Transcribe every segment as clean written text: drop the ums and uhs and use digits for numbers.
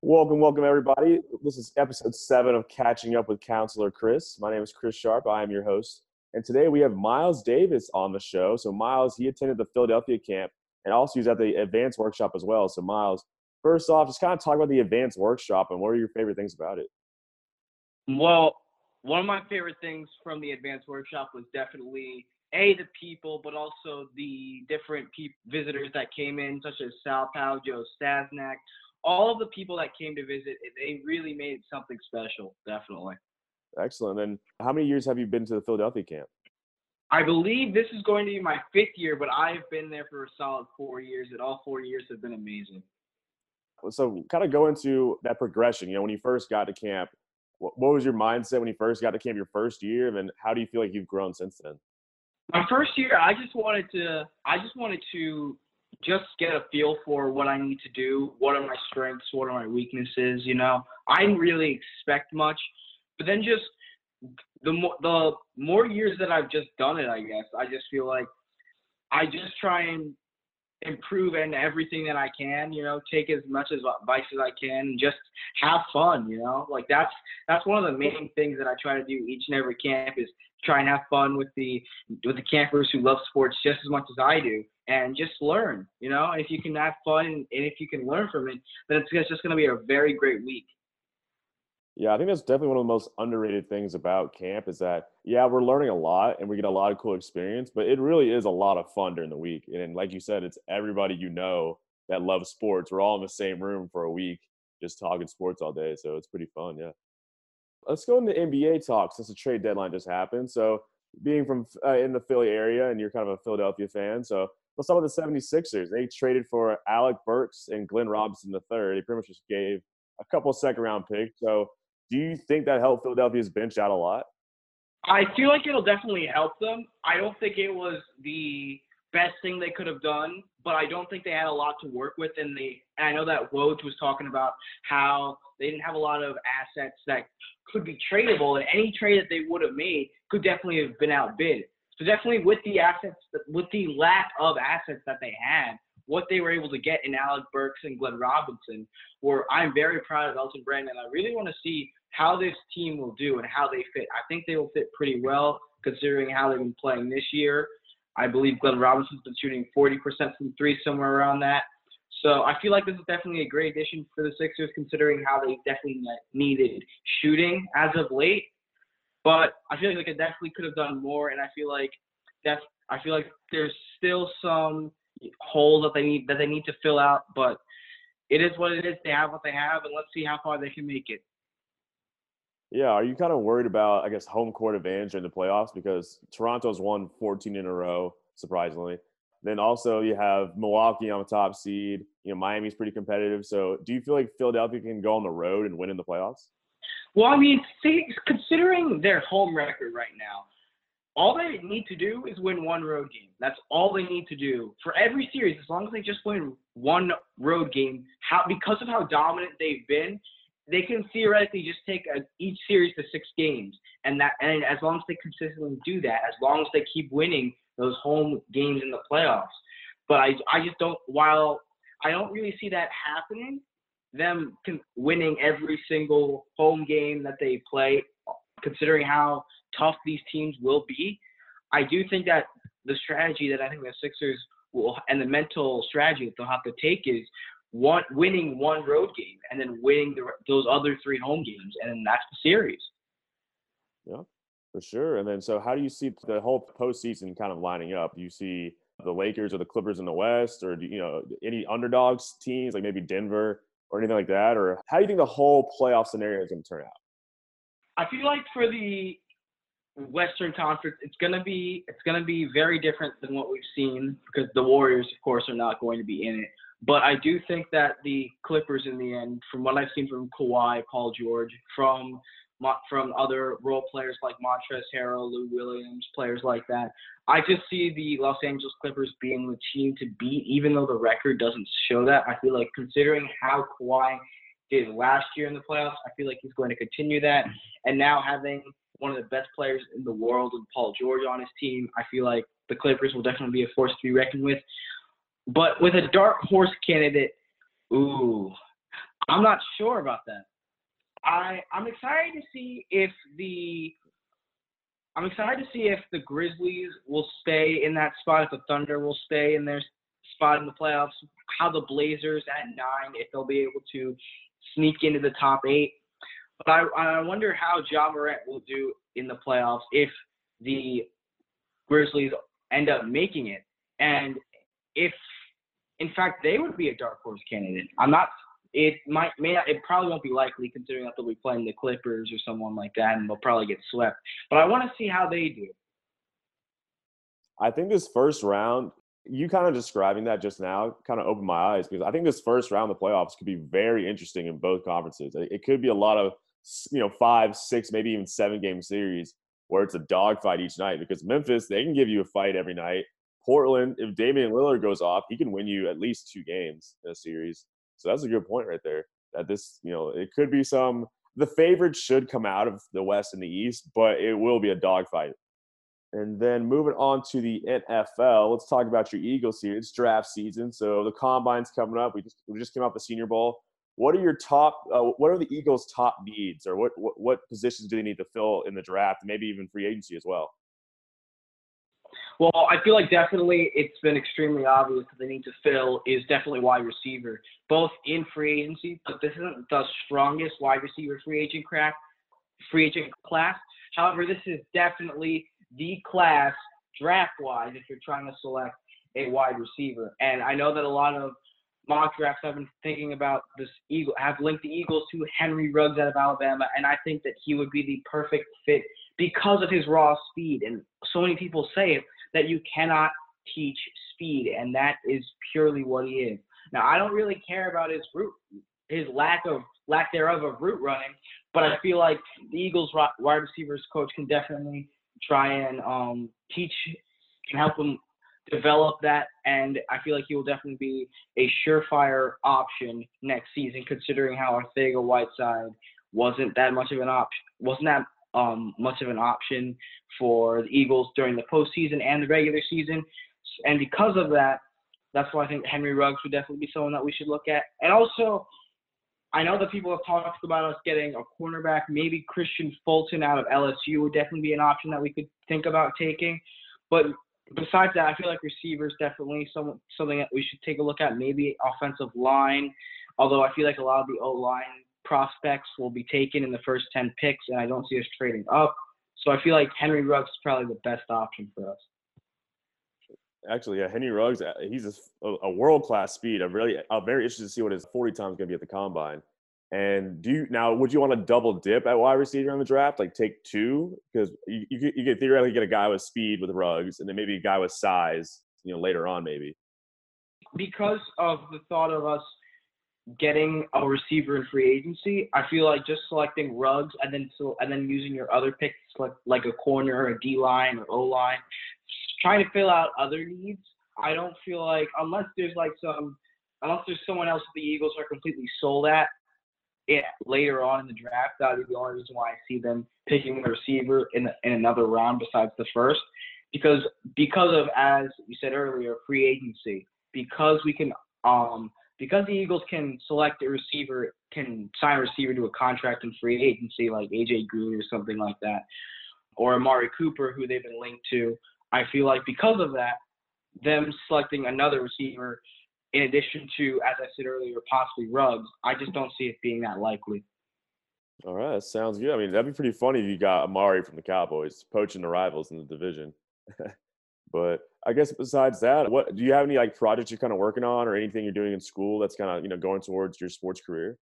Welcome, everybody. This is episode 7 of Catching Up with Counselor Chris. My name is Chris Sharp. I am your host. And today we have Miles Davis on the show. So Miles, he attended the Philadelphia camp and also he's at the advanced workshop as well. So Miles, first off, just kind of talk about the advanced workshop and what are your favorite things about it? Well, one of my favorite things from the advanced workshop was definitely A, the people, but also the different visitors that came in, such as Sal Palojo Stasnack. All of the people that came to visit, they really made something special, definitely. Excellent. And how many years have you been to the Philadelphia camp? I believe this is going to be my 5th year, but I've been there for a solid 4 years, and all 4 years have been amazing. So kind of go into that progression. You know, when you first got to camp, what was your mindset when you first got to camp your first year, and then how do you feel like you've grown since then? My first year, I just wanted to get a feel for what I need to do, what are my strengths, what are my weaknesses, you know. I didn't really expect much, but then just the more years that I've just done it, I guess, I just feel like I just try and improve in everything that I can, you know, take as much advice as I can and just have fun, you know. Like that's one of the main things that I try to do each and every camp is try and have fun with the campers who love sports just as much as I do and just learn, you know. If you can have fun and if you can learn from it, then it's just going to be a very great week. Yeah, I think that's definitely one of the most underrated things about camp is that, yeah, we're learning a lot and we get a lot of cool experience, but it really is a lot of fun during the week. And like you said, it's everybody you know that loves sports. We're all in the same room for a week just talking sports all day, so it's pretty fun, yeah. Let's go into NBA talk since the trade deadline just happened. So being from in the Philly area and you're kind of a Philadelphia fan, so let's talk about the 76ers. They traded for Alec Burks and Glenn Robinson III. They pretty much just gave a couple second-round picks, so do you think that helped Philadelphia's bench out a lot? I feel like it'll definitely help them. I don't think it was the best thing they could have done, but I don't think they had a lot to work with. And I know that Woj was talking about how they didn't have a lot of assets that could be tradable, and any trade that they would have made could definitely have been outbid. So definitely with the lack of assets that they had, what they were able to get in Alec Burks and Glenn Robinson, where I'm very proud of Elton Brand, and I really want to see how this team will do and how they fit. I think they will fit pretty well considering how they've been playing this year. I believe Glenn Robinson's been shooting 40% from three, somewhere around that. So I feel like this is definitely a great addition for the Sixers considering how they definitely needed shooting as of late. But I feel like they definitely could have done more, and I feel like there's still some hole that they need to fill out, but it is what it is. They have what they have, and let's see how far they can make it. Yeah, are you kind of worried about, I guess, home court advantage in the playoffs? Because Toronto's won 14 in a row, surprisingly. Then also you have Milwaukee on the top seed. You know, Miami's pretty competitive. So do you feel like Philadelphia can go on the road and win in the playoffs? Well, I mean, considering their home record right now, all they need to do is win one road game. That's all they need to do for every series. As long as they just win one road game, because of how dominant they've been, they can theoretically just take each series to 6 games. And as long as they consistently do that, as long as they keep winning those home games in the playoffs. But I just don't – while I don't really see that happening, them winning every single home game that they play, considering how tough these teams will be, I do think that the strategy that I think the Sixers will – and the mental strategy that they'll have to take is – winning one road game and then winning those other 3 home games, and then that's the series. Yeah, for sure. And then so how do you see the whole postseason kind of lining up? Do you see the Lakers or the Clippers in the West, or do you know any underdogs teams like maybe Denver or anything like that? Or how do you think the whole playoff scenario is going to turn out? I feel like for the Western Conference, it's going to be very different than what we've seen because the Warriors, of course, are not going to be in it. But I do think that the Clippers in the end, from what I've seen from Kawhi, Paul George, from other role players like Montrezl Harrell, Lou Williams, players like that, I just see the Los Angeles Clippers being the team to beat, even though the record doesn't show that. I feel like considering how Kawhi did last year in the playoffs, I feel like he's going to continue that. And now having one of the best players in the world with Paul George on his team, I feel like the Clippers will definitely be a force to be reckoned with. But with a dark horse candidate, I'm not sure about that. I'm excited to see if the Grizzlies will stay in that spot, if the Thunder will stay in their spot in the playoffs, how the Blazers at 9, if they'll be able to sneak into the top 8. But I wonder how Ja Morant will do in the playoffs if the Grizzlies end up making it. And if, in fact, they would be a dark horse candidate. It probably won't be likely, considering that they'll be playing the Clippers or someone like that, and they'll probably get swept. But I want to see how they do. I think this first round, you kind of describing that just now kind of opened my eyes, because I think this first round of the playoffs could be very interesting in both conferences. It could be a lot of, 5, 6, maybe even 7-game series where it's a dogfight each night, because Memphis, they can give you a fight every night. Portland, if Damian Lillard goes off, he can win you at least 2 games in a series. So that's a good point right there, that this, it could be the favorites should come out of the West and the East, but it will be a dogfight. And then moving on to the NFL, let's talk about your Eagles here. It's draft season, so the combine's coming up. We just came off the Senior Bowl. What are the Eagles' top needs, or what positions do they need to fill in the draft, maybe even free agency as well? Well, I feel like definitely it's been extremely obvious that they need to fill is definitely wide receiver, both in free agency, but this isn't the strongest wide receiver free agent class. However, this is definitely the class draft-wise if you're trying to select a wide receiver. And I know that a lot of mock drafts have been thinking about this Eagle, have linked the Eagles to Henry Ruggs out of Alabama, and I think that he would be the perfect fit because of his raw speed. And so many people say that you cannot teach speed, and that is purely what he is. Now, I don't really care about his lack thereof of route running, but I feel like the Eagles wide receivers coach can definitely try and help him develop that, and I feel like he will definitely be a surefire option next season, considering how Ortega Whiteside wasn't that much of an option for the Eagles during the postseason and the regular season. And because of that, that's why I think Henry Ruggs would definitely be someone that we should look at. And also, I know that people have talked about us getting a cornerback. Maybe Christian Fulton out of LSU would definitely be an option that we could think about taking. But besides that, I feel like receivers definitely something that we should take a look at. Maybe offensive line, although I feel like a lot of the O-line prospects will be taken in the first 10 picks, and I don't see us trading up. So I feel like Henry Ruggs is probably the best option for us. Actually, yeah, Henry Ruggs, he's a world-class speed. I'm very interested to see what his 40 time is going to be at the combine. And would you want to double dip at wide receiver in the draft, like take 2? Because you could theoretically get a guy with speed with Ruggs, and then maybe a guy with size, later on maybe. Because of the thought of us getting a receiver in free agency, I feel like just selecting Ruggs and then using your other picks like a corner or a D-line or O-line, trying to fill out other needs. I don't feel like unless there's someone else that the Eagles are completely sold at later on in the draft, that would be the only reason why I see them picking a receiver in another round besides the first, because of, as you said earlier, free agency, because the Eagles can select a receiver, can sign a receiver to a contract in free agency like AJ Green or something like that, or Amari Cooper, who they've been linked to. I feel like because of that, them selecting another receiver in addition to, as I said earlier, possibly Ruggs, I just don't see it being that likely. All right, that sounds good. I mean, that'd be pretty funny if you got Amari from the Cowboys poaching the rivals in the division. But I guess besides that, what do you have any projects you're kind of working on, or anything you're doing in school that's kind of going towards your sports career?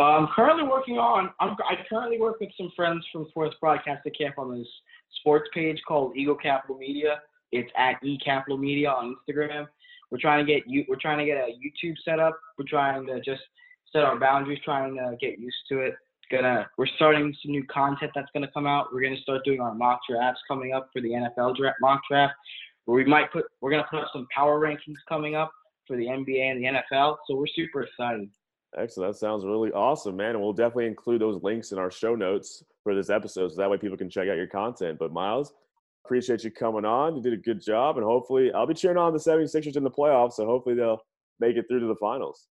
I currently work with some friends from Fourth Broadcasting Camp on this sports page called Eagle Capital Media. It's at E Capital Media on Instagram. We're trying to get a YouTube set up. We're trying to just set our boundaries, trying to get used to it. We're starting some new content that's gonna come out. We're gonna start doing our mock drafts coming up for the NFL mock draft. We're gonna put up some power rankings coming up for the NBA and the NFL. So we're super excited. Excellent. That sounds really awesome, man. And we'll definitely include those links in our show notes for this episode, so that way people can check out your content. But Miles, appreciate you coming on. You did a good job, and hopefully I'll be cheering on the 76ers in the playoffs, so hopefully they'll make it through to the finals.